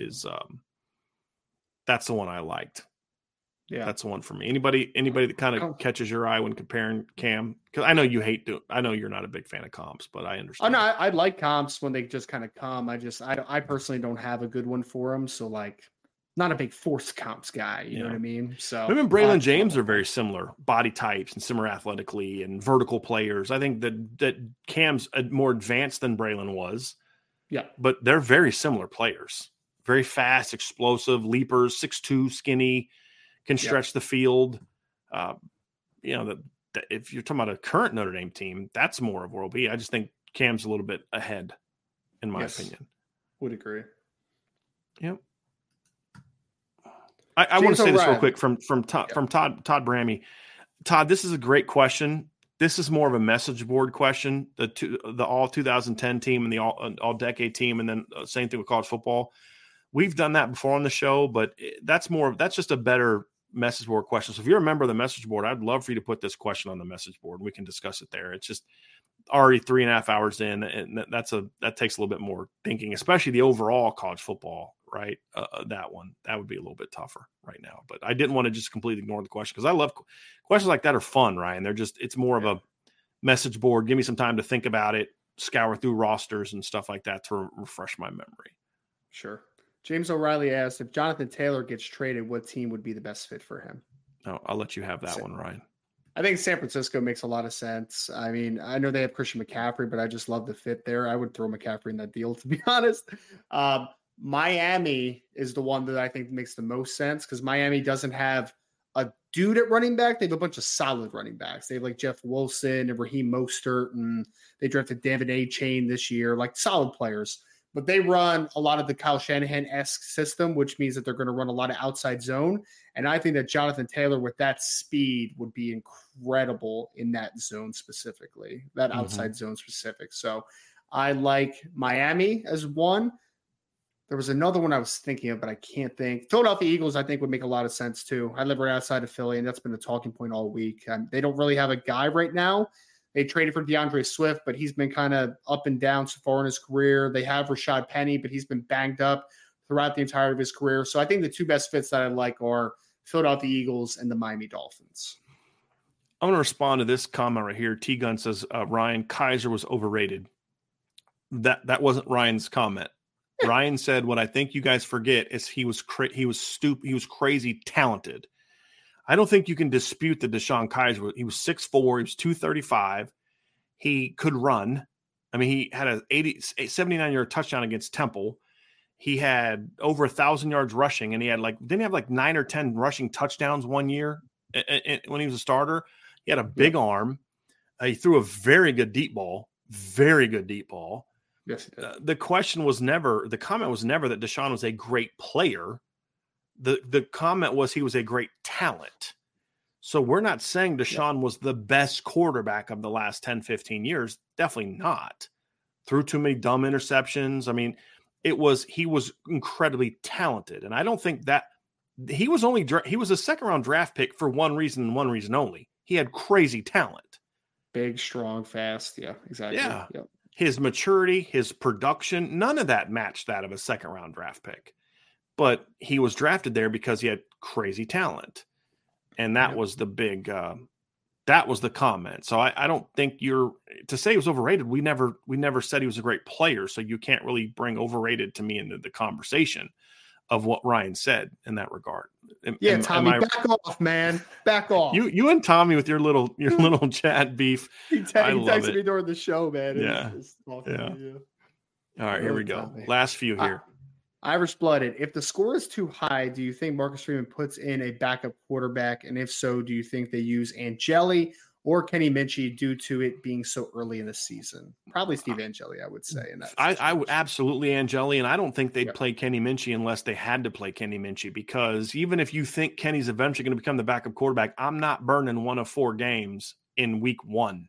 that's the one I liked. Yeah, that's the one for me. Anybody that kind of catches your eye when comparing Cam, because I know you hate doing. I know you're not a big fan of comps, but I understand. Oh no, I like comps when they just kind of come. I personally don't have a good one for them, so like. Not a big force comps guy, you know what I mean? So him and Braylon James are very similar body types and similar athletically and vertical players. I think that Cam's more advanced than Braylon was. Yeah. But they're very similar players. Very fast, explosive, leapers, 6'2", skinny, can stretch the field. If you're talking about a current Notre Dame team, that's more of where I just think Cam's a little bit ahead, in my opinion. Would agree. Yep. I want to say this real quick from Todd Brammy. Todd, this is a great question. This is more of a message board question. The all 2010 team and the all decade team, and then same thing with college football. We've done that before on the show, but that's just a better message board question. So if you're a member of the message board, I'd love for you to put this question on the message board. We can discuss it there. It's just already 3.5 hours in, and that takes a little bit more thinking, especially the overall college football. Right. That one, that would be a little bit tougher right now, but I didn't want to just completely ignore the question. Cause I love questions like that are fun, Ryan. They're just, it's more of a message board. Give me some time to think about it, scour through rosters and stuff like that to refresh my memory. Sure. James O'Reilly asked, if Jonathan Taylor gets traded, what team would be the best fit for him? No, I'll let you have that one, Ryan. I think San Francisco makes a lot of sense. I mean, I know they have Christian McCaffrey, but I just love the fit there. I would throw McCaffrey in that deal, to be honest. Miami is the one that I think makes the most sense because Miami doesn't have a dude at running back. They have a bunch of solid running backs. They have like Jeff Wilson and Raheem Mostert, and they drafted David Achane this year, like solid players. But they run a lot of the Kyle Shanahan-esque system, which means that they're going to run a lot of outside zone. And I think that Jonathan Taylor with that speed would be incredible in that zone specifically, that outside zone specific. So I like Miami as one. There was another one I was thinking of, but I can't think. Philadelphia Eagles, I think, would make a lot of sense, too. I live right outside of Philly, and that's been a talking point all week. They don't really have a guy right now. They traded for DeAndre Swift, but he's been kind of up and down so far in his career. They have Rashad Penny, but he's been banged up throughout the entirety of his career. So I think the two best fits that I like are Philadelphia Eagles and the Miami Dolphins. I'm going to respond to this comment right here. T-Gun says, Ryan, Kaiser was overrated. That wasn't Ryan's comment. Ryan said, "What I think you guys forget is he was crazy talented. I don't think you can dispute that Deshaun Kaiser. He was 6'4", he was 235. He could run. I mean, he had a 79-yard touchdown against Temple. He had over 1,000 yards rushing, and he had didn't he have 9 or 10 rushing touchdowns one year when he was a starter. He had a big arm. He threw a very good deep ball. Very good deep ball." Yes, the comment was never that Deshaun was a great player. The comment was he was a great talent. So we're not saying Deshaun was the best quarterback of the last 10, 15 years. Definitely not. Threw too many dumb interceptions. I mean, he was incredibly talented. And I don't think that he was a second round draft pick for one reason and one reason only. He had crazy talent. Big, strong, fast. Yeah, exactly. Yeah. Yep. His maturity, his production, none of that matched that of a second-round draft pick. But he was drafted there because he had crazy talent. And that was the big that was the comment. So I don't think to say he was overrated, we never said he was a great player, so you can't really bring overrated to me into the conversation of what Ryan said in that regard. Tommy, back off, man. Back off. You and Tommy with your little chat beef. He texted me during the show, man. Yeah. All right, here we go. Tommy. Last few here. Irish Blooded. If the score is too high, do you think Marcus Freeman puts in a backup quarterback? And if so, do you think they use Angeli or Kenny Minchie due to it being so early in the season? Probably Steve Angeli, I would say. In that I would absolutely Angeli, and I don't think they'd play Kenny Minchie unless they had to play Kenny Minchie, because even if you think Kenny's eventually going to become the backup quarterback, I'm not burning one of four games in week one.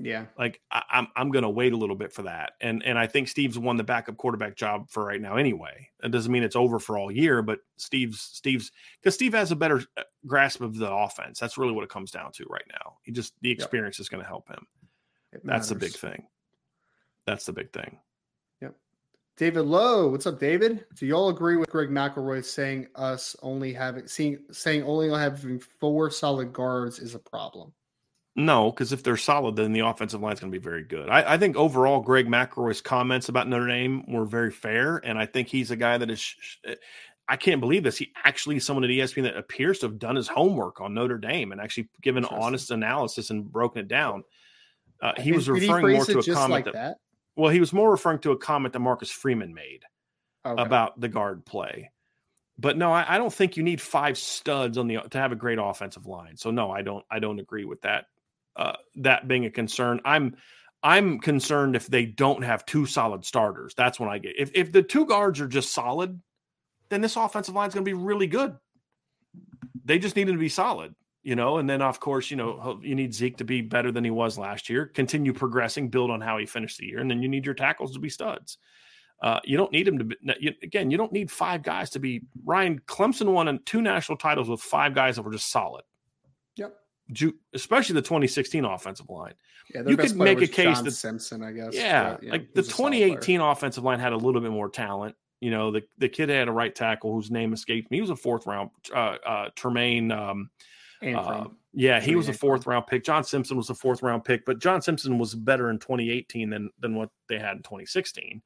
Yeah. Like I'm going to wait a little bit for that. And I think Steve's won the backup quarterback job for right now anyway. That doesn't mean it's over for all year, but Steve's because Steve has a better grasp of the offense. That's really what it comes down to right now. He just, the experience is going to help him. That's the big thing. Yep. David Lowe. What's up, David? Do y'all agree with Greg McElroy saying only having four solid guards is a problem? No, because if they're solid, then the offensive line is going to be very good. I think overall, Greg McElroy's comments about Notre Dame were very fair, and I think he's a guy that is – I can't believe this. He actually is someone at ESPN that appears to have done his homework on Notre Dame and actually given honest analysis and broken it down. He was referring more to a comment like that. Well, he was more referring to a comment that Marcus Freeman made about the guard play. But no, I don't think you need five studs to have a great offensive line. So no, I don't agree with that. That being a concern. I'm concerned if they don't have two solid starters. That's when I get, if the two guards are just solid, then this offensive line is going to be really good. They just need them to be solid, and then of course, you need Zeke to be better than he was last year, continue progressing, build on how he finished the year. And then you need your tackles to be studs. You don't need him to be, you don't need five guys to be Ryan. Clemson won two national titles with five guys that were just solid. Yep. Especially the 2016 offensive line. Yeah, you could make a case that Simpson, I guess. Yeah, but, like the 2018 offensive line had a little bit more talent. The kid had a right tackle whose name escaped me. He was a fourth round Tremaine. He was a fourth round pick. John Simpson was a fourth round pick, but John Simpson was better in 2018 than what they had in 2016.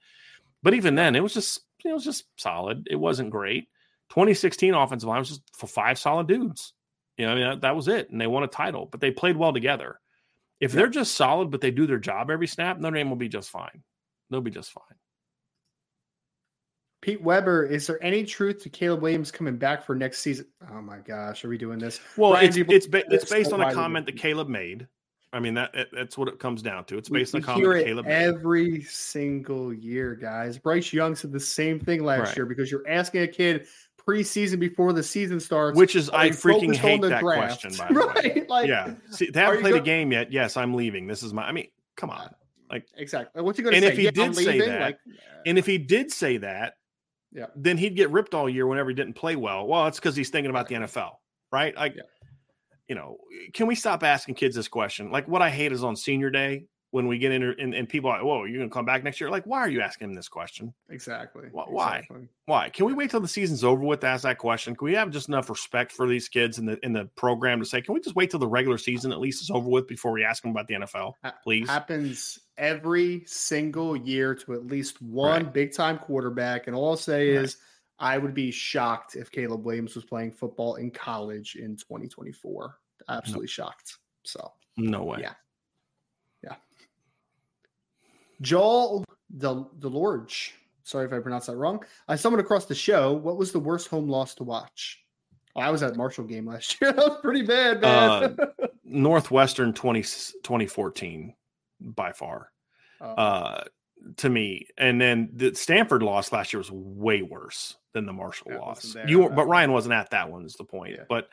But even then, it was just solid. It wasn't great. 2016 offensive line was just for five solid dudes. That was it, and they won a title, but they played well together. If they're just solid, but they do their job every snap, Notre Dame will be just fine. They'll be just fine. Pete Weber, is there any truth to Caleb Williams coming back for next season? Oh my gosh, are we doing this? Well, it's based on a comment that Caleb made. I mean, that's what it comes down to. It's based on a comment that Caleb made. Every single year, guys. Bryce Young said the same thing last year, because you're asking a kid preseason before the season starts, which is I freaking hate that draft question, by the way. They haven't played a game yet. Yes, I'm leaving. This is my. I mean, come on, exactly. What's he going to say? If he did say that, then he'd get ripped all year whenever he didn't play well. Well, it's because he's thinking about the NFL, right? Can we stop asking kids this question? Like, what I hate is on senior day when we get in and people are, whoa, you're going to come back next year? Like, why are you asking him this question? Exactly. Why? Can we wait till the season's over with to ask that question? Can we have just enough respect for these kids in the program to say, can we just wait till the regular season at least is over with before we ask them about the NFL, please? Happens every single year to at least one big-time quarterback, and all I'll say is I would be shocked if Caleb Williams was playing football in college in 2024. Absolutely shocked. So no way. Yeah. Joel DeLorge, sorry if I pronounced that wrong. I stumbled across the show. What was the worst home loss to watch? Oh, I was at Marshall game last year. That was pretty bad, man. Northwestern 2014 by far to me. And then the Stanford loss last year was way worse than the Marshall loss. But Ryan wasn't at that one is the point. Yeah. But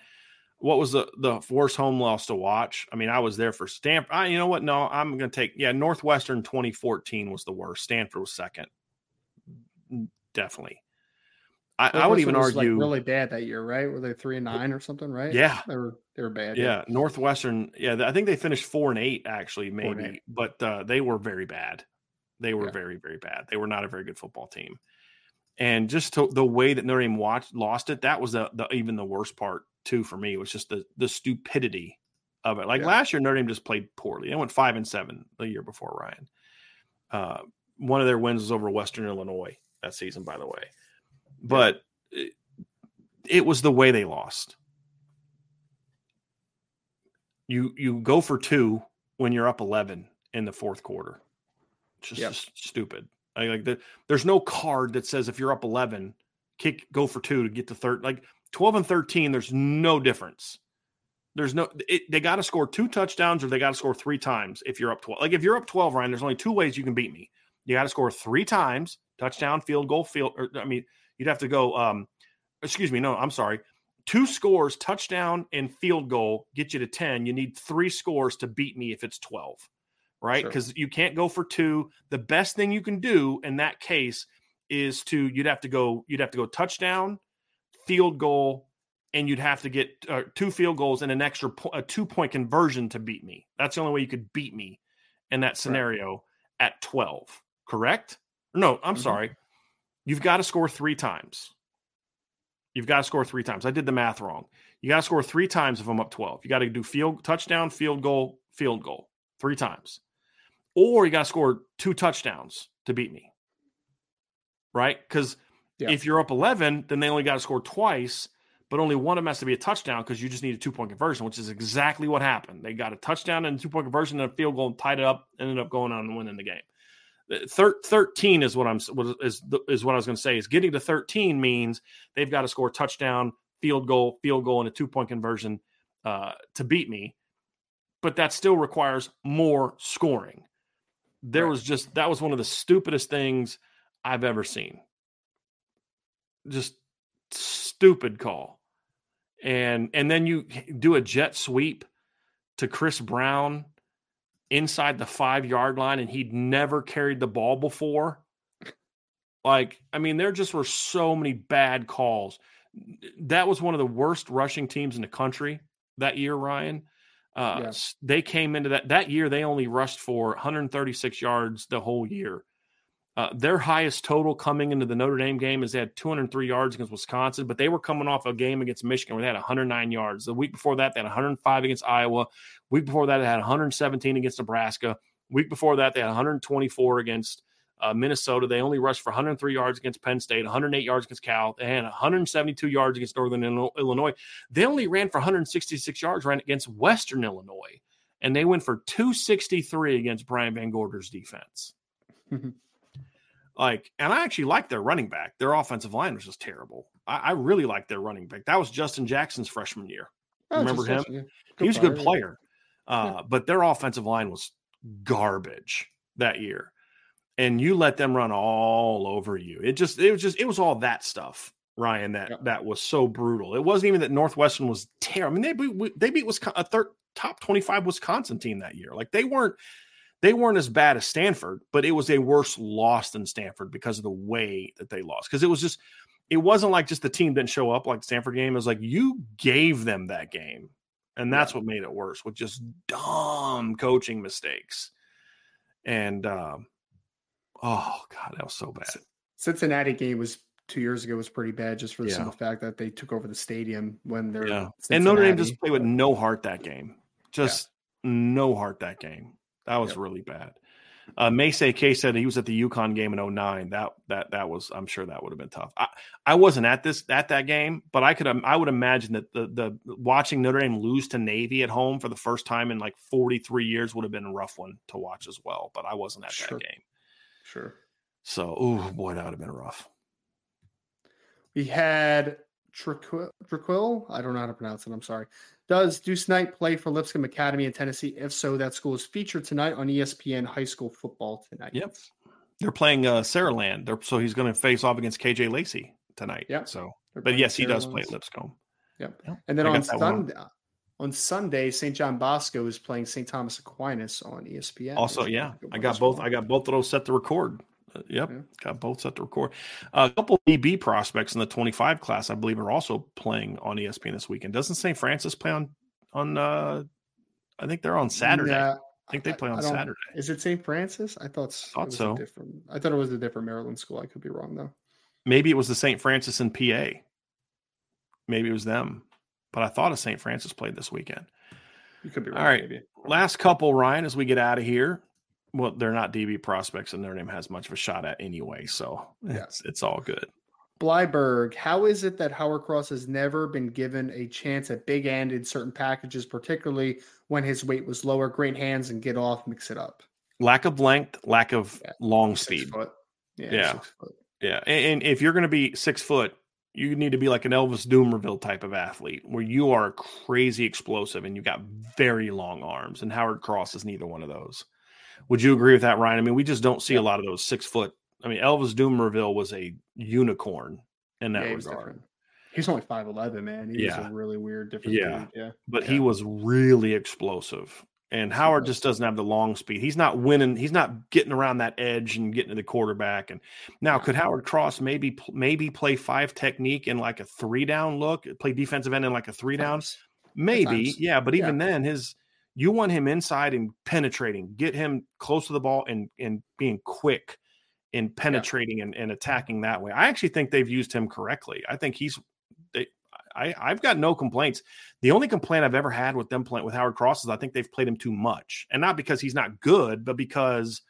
what was the worst home loss to watch? I mean, I was there for Stanford. You know what? No, I'm going to take Northwestern 2014 was the worst. Stanford was second, definitely. I would even argue really bad that year, right? Were they 3-9 or something, right? Yeah, they were bad. Yeah, Northwestern. Yeah, I think they finished 4-8 actually, maybe, but they were very bad. They were very, very bad. They were not a very good football team, and just the way that Notre Dame lost it, that was even the worst part. Too for me was just the stupidity of it. Like last year, Notre Dame just played poorly. They went 5-7 the year before, Ryan. One of their wins was over Western Illinois that season, by the way. But it was the way they lost. You go for two when you're up 11 in the fourth quarter. It's just stupid. There's no card that says if you're up 11, go for two to get to third. 12 and 13, there's no difference. They got to score two touchdowns or they got to score three times if you're up 12. Like if you're up 12, Ryan, there's only two ways you can beat me. You got to score three times, touchdown, field goal, you'd have to go, two scores, touchdown and field goal get you to 10. You need three scores to beat me if it's 12, right? Because you can't go for two. The best thing you can do in that case is you'd have to go touchdown, field goal, and you'd have to get two field goals and an extra a 2-point conversion to beat me. That's the only way you could beat me in that scenario at 12, correct? No, I'm sorry. You've got to score three times. I did the math wrong. You got to score three times if I'm up 12. You got to do touchdown, field goal, three times. Or you got to score two touchdowns to beat me, right? Because if you're up 11, then they only got to score twice, but only one of them has to be a touchdown because you just need a 2-point conversion, which is exactly what happened. They got a touchdown and a 2-point conversion and a field goal and tied it up, ended up going on and winning the game. 13 is what I was going to say is getting to 13 means they've got to score touchdown, field goal, and a 2-point conversion to beat me. But that still requires more scoring. That was one of the stupidest things I've ever seen. Just stupid call. And then you do a jet sweep to Chris Brown inside the 5-yard line, and he'd never carried the ball before. Like, I mean, there just were so many bad calls. That was one of the worst rushing teams in the country that year, Ryan. They came into that year, they only rushed for 136 yards the whole year. Their highest total coming into the Notre Dame game is they had 203 yards against Wisconsin, but they were coming off a game against Michigan where they had 109 yards. The week before that, they had 105 against Iowa. Week before that, they had 117 against Nebraska. Week before that, they had 124 against Minnesota. They only rushed for 103 yards against Penn State, 108 yards against Cal. They had 172 yards against Northern Illinois. They only ran for 166 yards against Western Illinois, and they went for 263 against Brian Van Gorder's defense. And I actually like their running back. Their offensive line was just terrible. I really like their running back. That was Justin Jackson's freshman year. Remember him? He was a good player. But their offensive line was garbage that year. And you let them run all over you. It was all that stuff, Ryan, that was so brutal. It wasn't even that Northwestern was terrible. I mean, they beat a top 25 Wisconsin team that year. Like, they weren't as bad as Stanford, but it was a worse loss than Stanford because of the way that they lost. Because it wasn't like just the team didn't show up like the Stanford game. It was like you gave them that game, and that's what made it worse, with just dumb coaching mistakes. And, oh, God, that was so bad. Cincinnati game was 2 years ago was pretty bad just for the simple fact that they took over the stadium when they're Cincinnati. And Notre Dame just played with no heart that game. That was really bad. Macy K said he was at the UConn game in 2009. That was, I'm sure that would have been tough. I wasn't at that game, but I would imagine that the watching Notre Dame lose to Navy at home for the first time in like 43 years would have been a rough one to watch as well. But I wasn't at that game. Sure. So, that would have been rough. We had Traquil. I don't know how to pronounce it. I'm sorry. Does Deuce Knight play for Lipscomb Academy in Tennessee? If so, that school is featured tonight on ESPN High School Football tonight. Yep. They're playing Saraland. So he's going to face off against KJ Lacey tonight. Yep. So, but yes, he does play at Lipscomb. Yep. And then on Sunday, St. John Bosco is playing St. Thomas Aquinas on ESPN. Also, I got both of those set to record. Got both set to record. A couple DB prospects in the 25 class, I believe, are also playing on ESPN this weekend. Doesn't St. Francis play on I think they're on Saturday. Yeah, I think they play on Saturday. Is it St. Francis? I thought it was different. I thought it was a different Maryland school. I could be wrong, though. Maybe it was the St. Francis in PA. Maybe it was them. But I thought of St. Francis played this weekend. You could be right. All right. Maybe. Last couple, Ryan, as we get out of here. Well, they're not DB prospects, and their name has much of a shot at anyway, so it's all good. Blyberg, how is it that Howard Cross has never been given a chance at big end in certain packages, particularly when his weight was lower? Great hands and get off, mix it up. Lack of length, lack of long speed. 6 foot. Yeah. And if you're going to be 6 foot, you need to be like an Elvis Dumervil type of athlete where you are crazy explosive and you've got very long arms, and Howard Cross is neither one of those. Would you agree with that, Ryan? I mean, we just don't see a lot of those 6 foot. I mean, Elvis Dumervil was a unicorn in that regard. He's only 5'11", man. He was a really weird, different dude. Yeah. But he was really explosive. And Howard just doesn't have the long speed. He's not winning. He's not getting around that edge and getting to the quarterback. And now, could Howard Cross maybe play five technique in like a three down look, play defensive end in like a three down? Maybe. Yeah. But even then, you want him inside and penetrating, get him close to the ball and being quick and penetrating and attacking that way. I actually think they've used him correctly. I think I've got no complaints. The only complaint I've ever had with them playing with Howard Cross is I think they've played him too much, and not because he's not good, but because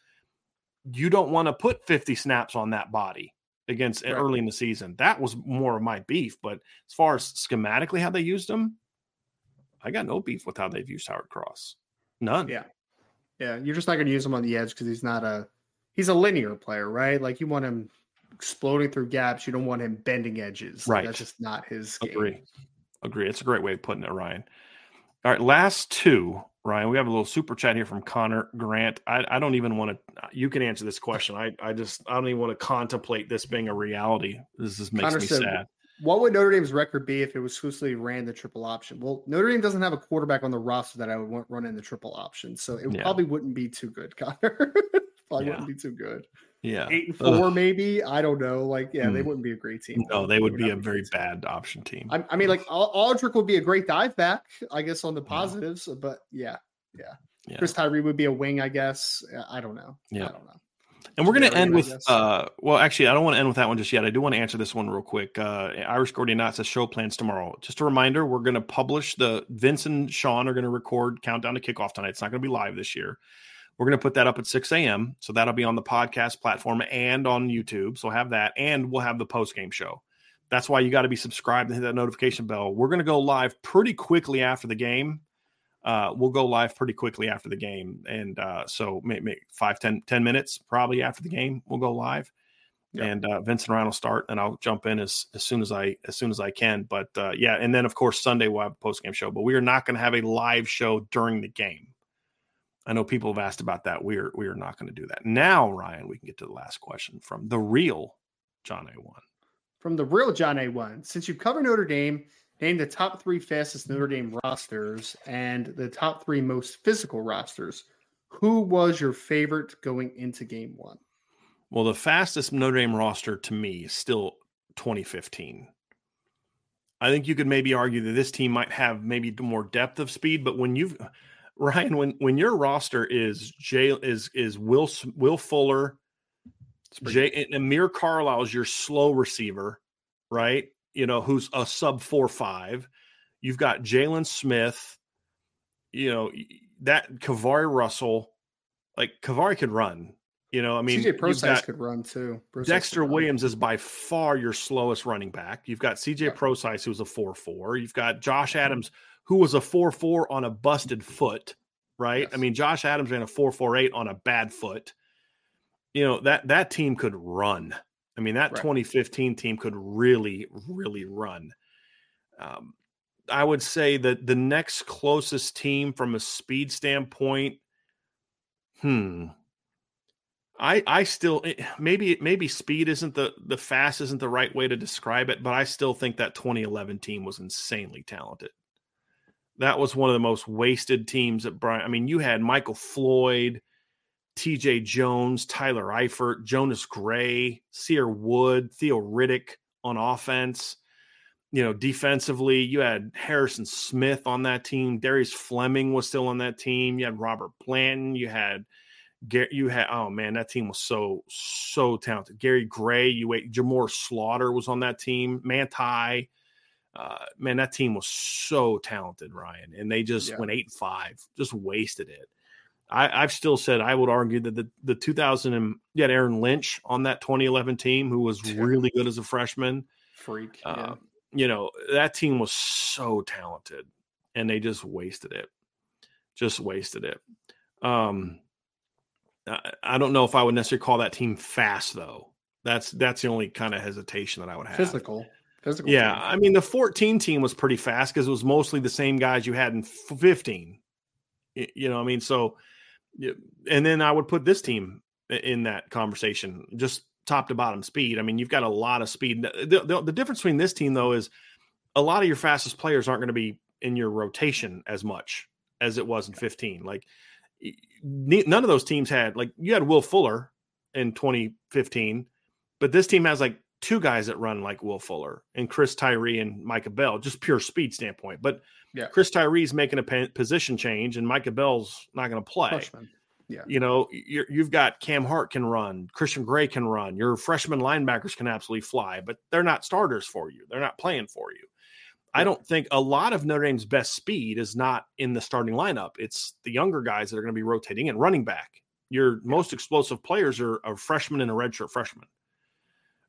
you don't want to put 50 snaps on that body against early in the season. That was more of my beef. But as far as schematically how they used him, I got no beef with how they've used Howard Cross. None. Yeah. Yeah. You're just not going to use him on the edge because he's a linear player, right? Like, you want him exploding through gaps. You don't want him bending edges. Right. That's just not his game. Agree. It's a great way of putting it, Ryan. All right. Last two, Ryan, we have a little super chat here from Connor Grant. I don't even want to, you can answer this question. I don't even want to contemplate this being a reality. This just makes me sad. What would Notre Dame's record be if it was exclusively ran the triple option? Well, Notre Dame doesn't have a quarterback on the roster that I would want running the triple option. So it probably wouldn't be too good, Connor. Probably wouldn't be too good. Yeah. 8-4 maybe. I don't know. Like, they wouldn't be a great team. No, they would be a very bad option team. I mean, like, Aldrich would be a great dive back, I guess, on the positives. But yeah. Chris Tyree would be a wing, I guess. I don't know. Yeah. I don't know. And we're going to end with, well, actually, I don't want to end with that one just yet. I do want to answer this one real quick. Irish Gordy Knott says show plans tomorrow. Just a reminder, we're going to publish Vince and Sean are going to record Countdown to Kickoff tonight. It's not going to be live this year. We're going to put that up at 6 a.m. So that'll be on the podcast platform and on YouTube. So have that. And we'll have the post-game show. That's why you got to be subscribed and hit that notification bell. We're going to go live pretty quickly after the game. We'll go live pretty quickly after the game. And so maybe 5, 10 minutes probably after the game, we'll go live. Yep. And Vincent Ryan will start, and I'll jump in as soon as I can. But and then, of course, Sunday we'll have a post-game show. But we are not going to have a live show during the game. I know people have asked about that. We are not going to do that. Now, Ryan, we can get to the last question from the real John A1. From the real John A1. Since you've covered Notre Dame, name the top three fastest Notre Dame rosters and the top three most physical rosters. Who was your favorite going into game one? Well, the fastest Notre Dame roster to me is still 2015. I think you could maybe argue that this team might have maybe more depth of speed, but Ryan, when your roster is Will Fuller, and Amir Carlisle is your slow receiver, right? You know, who's a sub 4.5. You've got Jalen Smith, you know, that Kavari Russell. Like, Kavari could run, you know. I mean, CJ Procise could run too. Dexter Williams is by far your slowest running back. You've got CJ Procise, who's a 4.4. You've got Josh Adams, who was a 4.4 on a busted foot, right? Yes. I mean, Josh Adams ran a 4.48 on a bad foot. You know, that team could run. I mean, that 2015 team could really, really run. I would say that the next closest team from a speed standpoint, I still – maybe speed isn't the fast isn't the right way to describe it, but I still think that 2011 team was insanely talented. That was one of the most wasted teams that Brian – I mean, you had Michael Floyd – TJ Jones, Tyler Eifert, Jonas Gray, Sear Wood, Theo Riddick on offense. You know, defensively, you had Harrison Smith on that team. Darius Fleming was still on that team. You had Robert Blanton. You had oh man, that team was so talented. Gary Gray, Jamore Slaughter was on that team. Manti, man, that team was so talented, Ryan, and they just went 8-5, just wasted it. I've still said I would argue that the 2000 and you had Aaron Lynch on that 2011 team who was really good as a freshman. Freak. You know, that team was so talented and they just wasted it. I don't know if I would necessarily call that team fast though. That's the only kind of hesitation that I would have. Physical. Physical team. I mean, the 14 team was pretty fast because it was mostly the same guys you had in 15. You know what I mean? So, and then I would put this team in that conversation, just top to bottom speed. I mean, you've got a lot of speed. The difference between this team, though, is a lot of your fastest players aren't going to be in your rotation as much as it was in 15. Like, none of those teams had, like, you had Will Fuller in 2015, but this team has like two guys that run like Will Fuller and Chris Tyree and Micah Bell, just pure speed standpoint. But yeah, Chris Tyree's making a position change and Micah Bell's not going to play. Freshman. Yeah. You know, you've got Cam Hart can run, Christian Gray can run, your freshman linebackers can absolutely fly, but they're not starters for you. They're not playing for you. I don't think a lot of Notre Dame's best speed is not in the starting lineup. It's the younger guys that are going to be rotating and running back. Your most explosive players are a freshman and a redshirt freshman,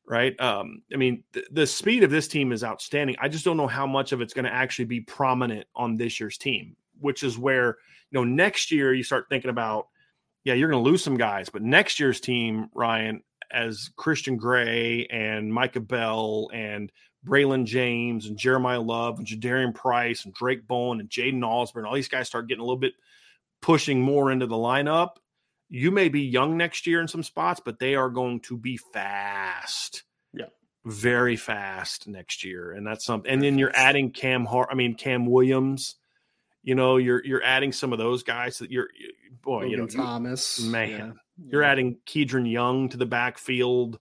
right? I mean, the speed of this team is outstanding. I just don't know how much of it's going to actually be prominent on this year's team, which is where, you know, next year you start thinking about, yeah, you're going to lose some guys, but next year's team, Ryan, as Christian Gray and Micah Bell and Braylon James and Jeremiah Love and Jadarian Price and Drake Bowen and Jaden Osborne, all these guys start getting a little bit pushing more into the lineup. You may be young next year in some spots, but they are going to be fast. Yeah. Very fast next year. And that's something. And then you're adding Cam Williams. You know, you're adding some of those guys that Thomas, man, you're adding Kedron Young to the backfield.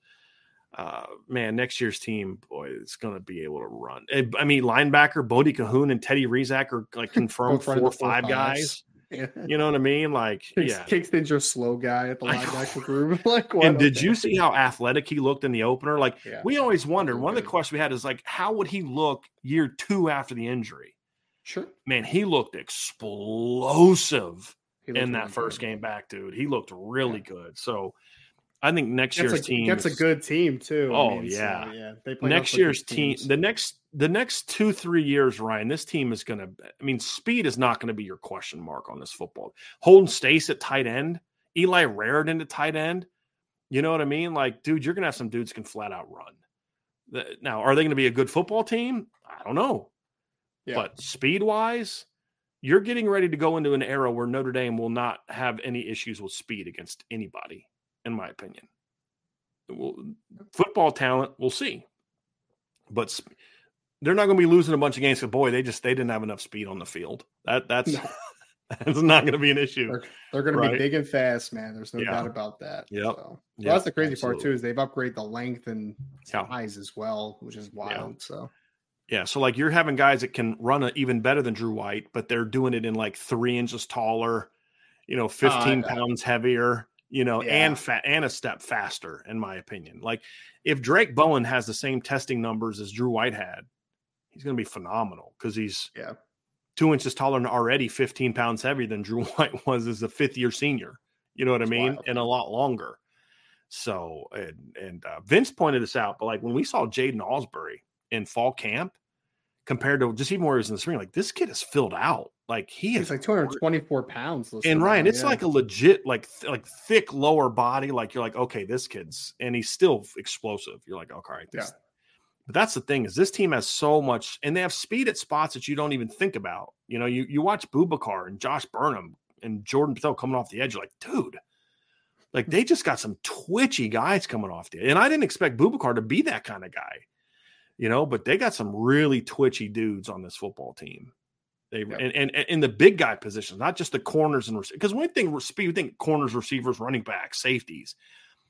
Man, next year's team, boy, it's going to be able to run. I mean, linebacker Bodie Cahoon and Teddy Rizak are like confirmed 4 or 5 guys. Yeah. You know what I mean? Like, Kingston's your slow guy at the linebacker group. Like, and did you see how athletic he looked in the opener? Like, we always wondered. One of the questions we had is like, how would he look year 2 after the injury? Sure. Man, he looked explosive in that first game back, dude. He looked really good. So, I think next year's team. That's a good team too. Oh, I mean, yeah. So, they play next year's team. The next 2-3 years, Ryan, this team is going to. I mean, speed is not going to be your question mark on this football. Holden Stace at tight end, Eli Raritan at tight end. You know what I mean? Like, dude, you're going to have some dudes can flat out run. Now, are they going to be a good football team? I don't know. Yeah. But speed wise, you're getting ready to go into an era where Notre Dame will not have any issues with speed against anybody. In my opinion, football talent, we'll see, but they're not going to be losing a bunch of games. So boy, they didn't have enough speed on the field. That's not going to be an issue. They're going to be big and fast, man. There's no doubt about that. Yeah, so. Well, that's the crazy part too, is they've upgraded the length and size as well, which is wild. So like you're having guys that can run even better than Drew White, but they're doing it in like 3 inches taller, 15 pounds heavier. And a step faster, in my opinion. Like, if Drake Bowen has the same testing numbers as Drew White had, he's going to be phenomenal because he's 2 inches taller and already 15 pounds heavier than Drew White was as a fifth-year senior. You know what I mean? Wild. And a lot longer. So, and Vince pointed this out, but, like, when we saw Jaden Osbury in fall camp compared to just even where he was in the spring, like, this kid is filled out. Like he's like 224 pounds. And Ryan, it's like a legit, like thick lower body. Like you're like, okay, this kid's, and he's still explosive. You're like, okay, all right. But that's the thing is this team has so much, and they have speed at spots that you don't even think about. You know, you watch Boubacar and Josh Burnham and Jordan Patel coming off the edge. You're like, dude, like they just got some twitchy guys coming off the edge. And I didn't expect Boubacar to be that kind of guy, but they got some really twitchy dudes on this football team. And in the big guy positions, not just the corners and receivers. Because one thing, speed, we think corners, receivers, running backs, safeties.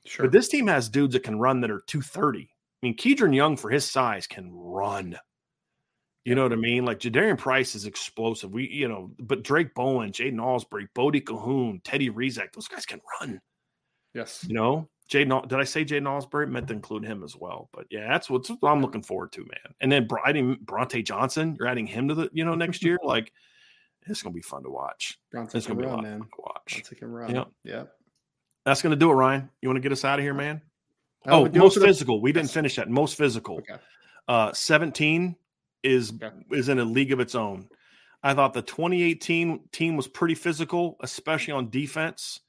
Sure. But this team has dudes that can run that are 230. I mean, Kedron Young, for his size, can run. You know what I mean? Like, Jadarian Price is explosive. But Drake Bowen, Jaden Osbury, Bodie Cahoon, Teddy Rizak, those guys can run. Yes. Did I say Jaden Osbury? I meant to include him as well. But, that's what I'm looking forward to, man. And then Bronte Johnson, you're adding him to the, next year. Like, it's going to be fun to watch. It's going to be a lot of fun to watch. Take him around. Yeah. That's going to do it, Ryan. You want to get us out of here, man? Most physical. We didn't finish that. Most physical. Okay. 17 is in a league of its own. I thought the 2018 team was pretty physical, especially on defense.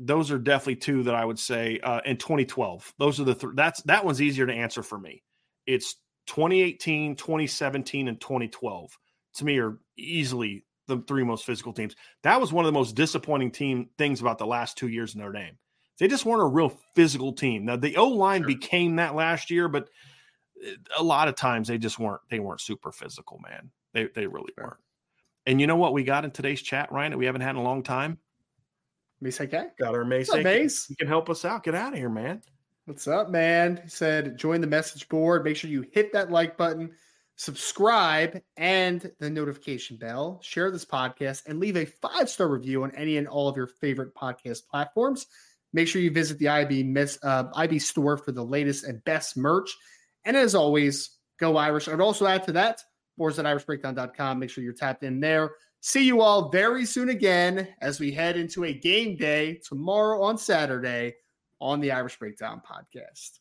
Those are definitely two that I would say in 2012. Those are the three. That one's easier to answer for me. it's 2018, 2017, and 2012, to me, are easily the three most physical teams. That was one of the most disappointing things about the last 2 years in Notre Dame. They just weren't a real physical team. Now, the O-line became that last year, but a lot of times they just weren't. They weren't super physical, man. They really weren't. And you know what we got in today's chat, Ryan, that we haven't had in a long time? Mace K. Got our Mace. Mace, you can help us out. Get out of here, man. What's up, man? He said, join the message board. Make sure you hit that like button, subscribe, and the notification bell. Share this podcast and leave a 5-star review on any and all of your favorite podcast platforms. Make sure you visit the IB store for the latest and best merch. And as always, go Irish. I'd also add to that, boards.irishbreakdown.com. Make sure you're tapped in there. See you all very soon again as we head into a game day tomorrow on Saturday on the Irish Breakdown podcast.